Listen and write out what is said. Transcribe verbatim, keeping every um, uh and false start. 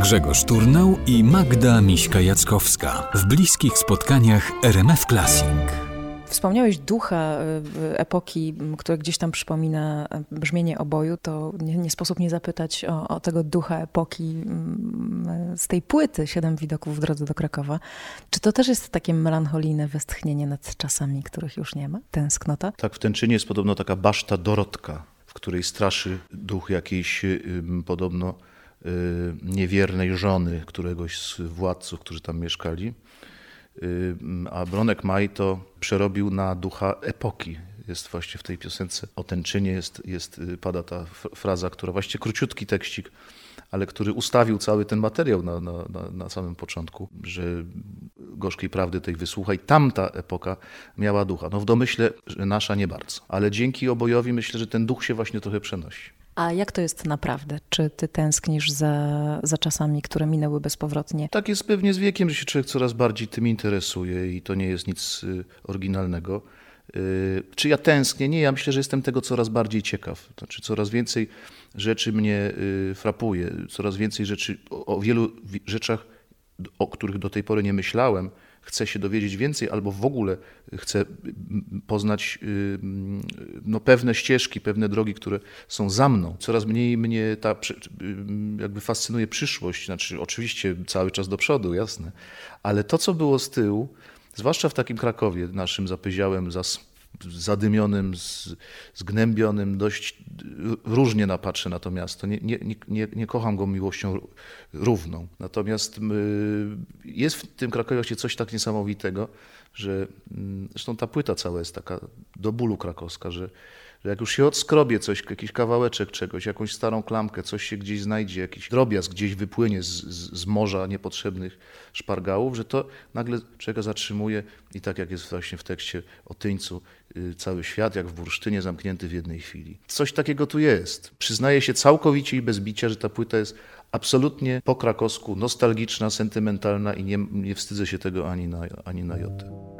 Grzegorz Turnau i Magda Miśka Jackowska w bliskich spotkaniach R M F Classic. Wspomniałeś ducha epoki, które gdzieś tam przypomina brzmienie oboju, to nie, nie sposób nie zapytać o, o tego ducha epoki z tej płyty Siedem Widoków w drodze do Krakowa. Czy to też jest takie melancholijne westchnienie nad czasami, których już nie ma? Tęsknota? Tak, w Tęczynie jest podobno taka baszta Dorotka, w której straszy duch jakiejś yy, podobno yy, niewiernej żony któregoś z władców, którzy tam mieszkali. Yy, a Bronek Maj to przerobił na ducha epoki. Jest właśnie w tej piosence o Tęczynie, jest, jest, pada ta fraza, która właściwie króciutki tekstik, ale który ustawił cały ten materiał na, na, na, na samym początku, że gorzkiej prawdy tej wysłuchaj. Tamta epoka miała ducha. No w domyśle, że nasza nie bardzo. Ale dzięki obojowi myślę, że ten duch się właśnie trochę przenosi. A jak to jest naprawdę? Czy ty tęsknisz za, za czasami, które minęły bezpowrotnie? Tak jest pewnie z wiekiem, że się człowiek coraz bardziej tym interesuje i to nie jest nic oryginalnego. Czy ja tęsknię? Nie, ja myślę, że jestem tego coraz bardziej ciekaw. Znaczy coraz więcej rzeczy mnie frapuje, coraz więcej rzeczy, o, o wielu rzeczach, o których do tej pory nie myślałem, chcę się dowiedzieć więcej albo w ogóle chcę poznać no, pewne ścieżki, pewne drogi, które są za mną. Coraz mniej mnie ta jakby fascynuje przyszłość, znaczy oczywiście cały czas do przodu, jasne, ale to, co było z tyłu, zwłaszcza w takim Krakowie naszym zapyziałym, zadymionym, zgnębionym, dość różnie napatrzę na to miasto. Nie, nie, nie, nie kocham go miłością równą. Natomiast jest w tym Krakowie właśnie coś tak niesamowitego, że zresztą ta płyta cała jest taka do bólu krakowska, że, że jak już się odskrobię coś, jakiś kawałeczek czegoś, jakąś starą klamkę, coś się gdzieś znajdzie, jakiś drobiazg gdzieś wypłynie z, z morza niepotrzebnych szpargałów, że to nagle człowieka zatrzymuje i tak jak jest właśnie w tekście o Tyńcu, cały świat jak w bursztynie zamknięty w jednej chwili. Coś takiego tu jest. Przyznaję się całkowicie i bez bicia, że ta płyta jest absolutnie po krakowsku, nostalgiczna, sentymentalna i nie, nie wstydzę się tego ani na, ani na jotę.